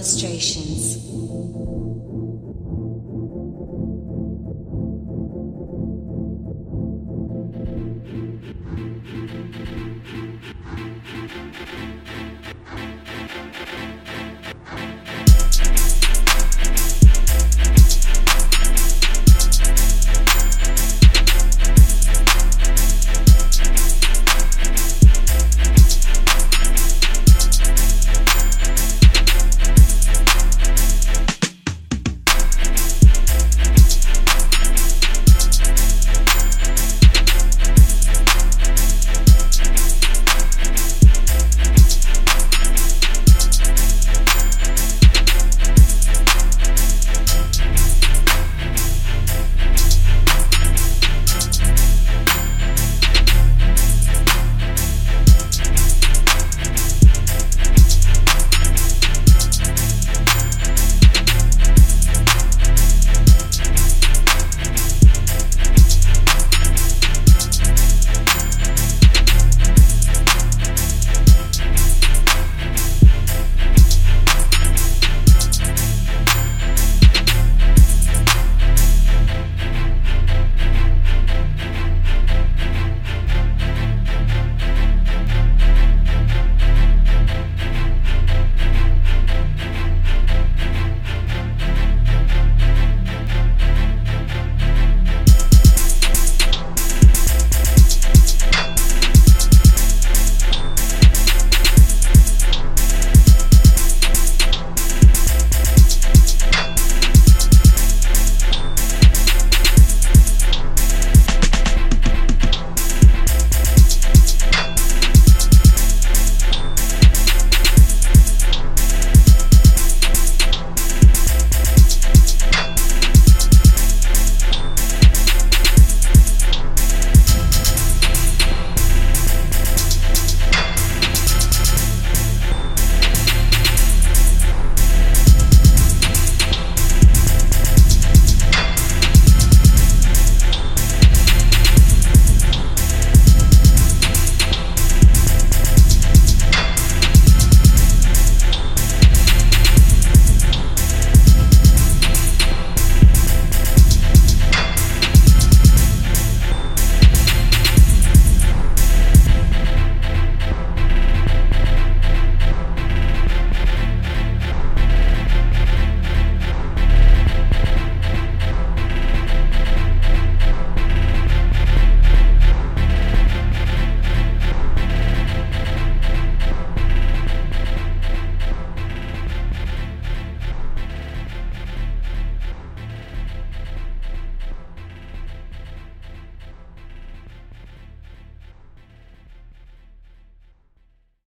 illustrations.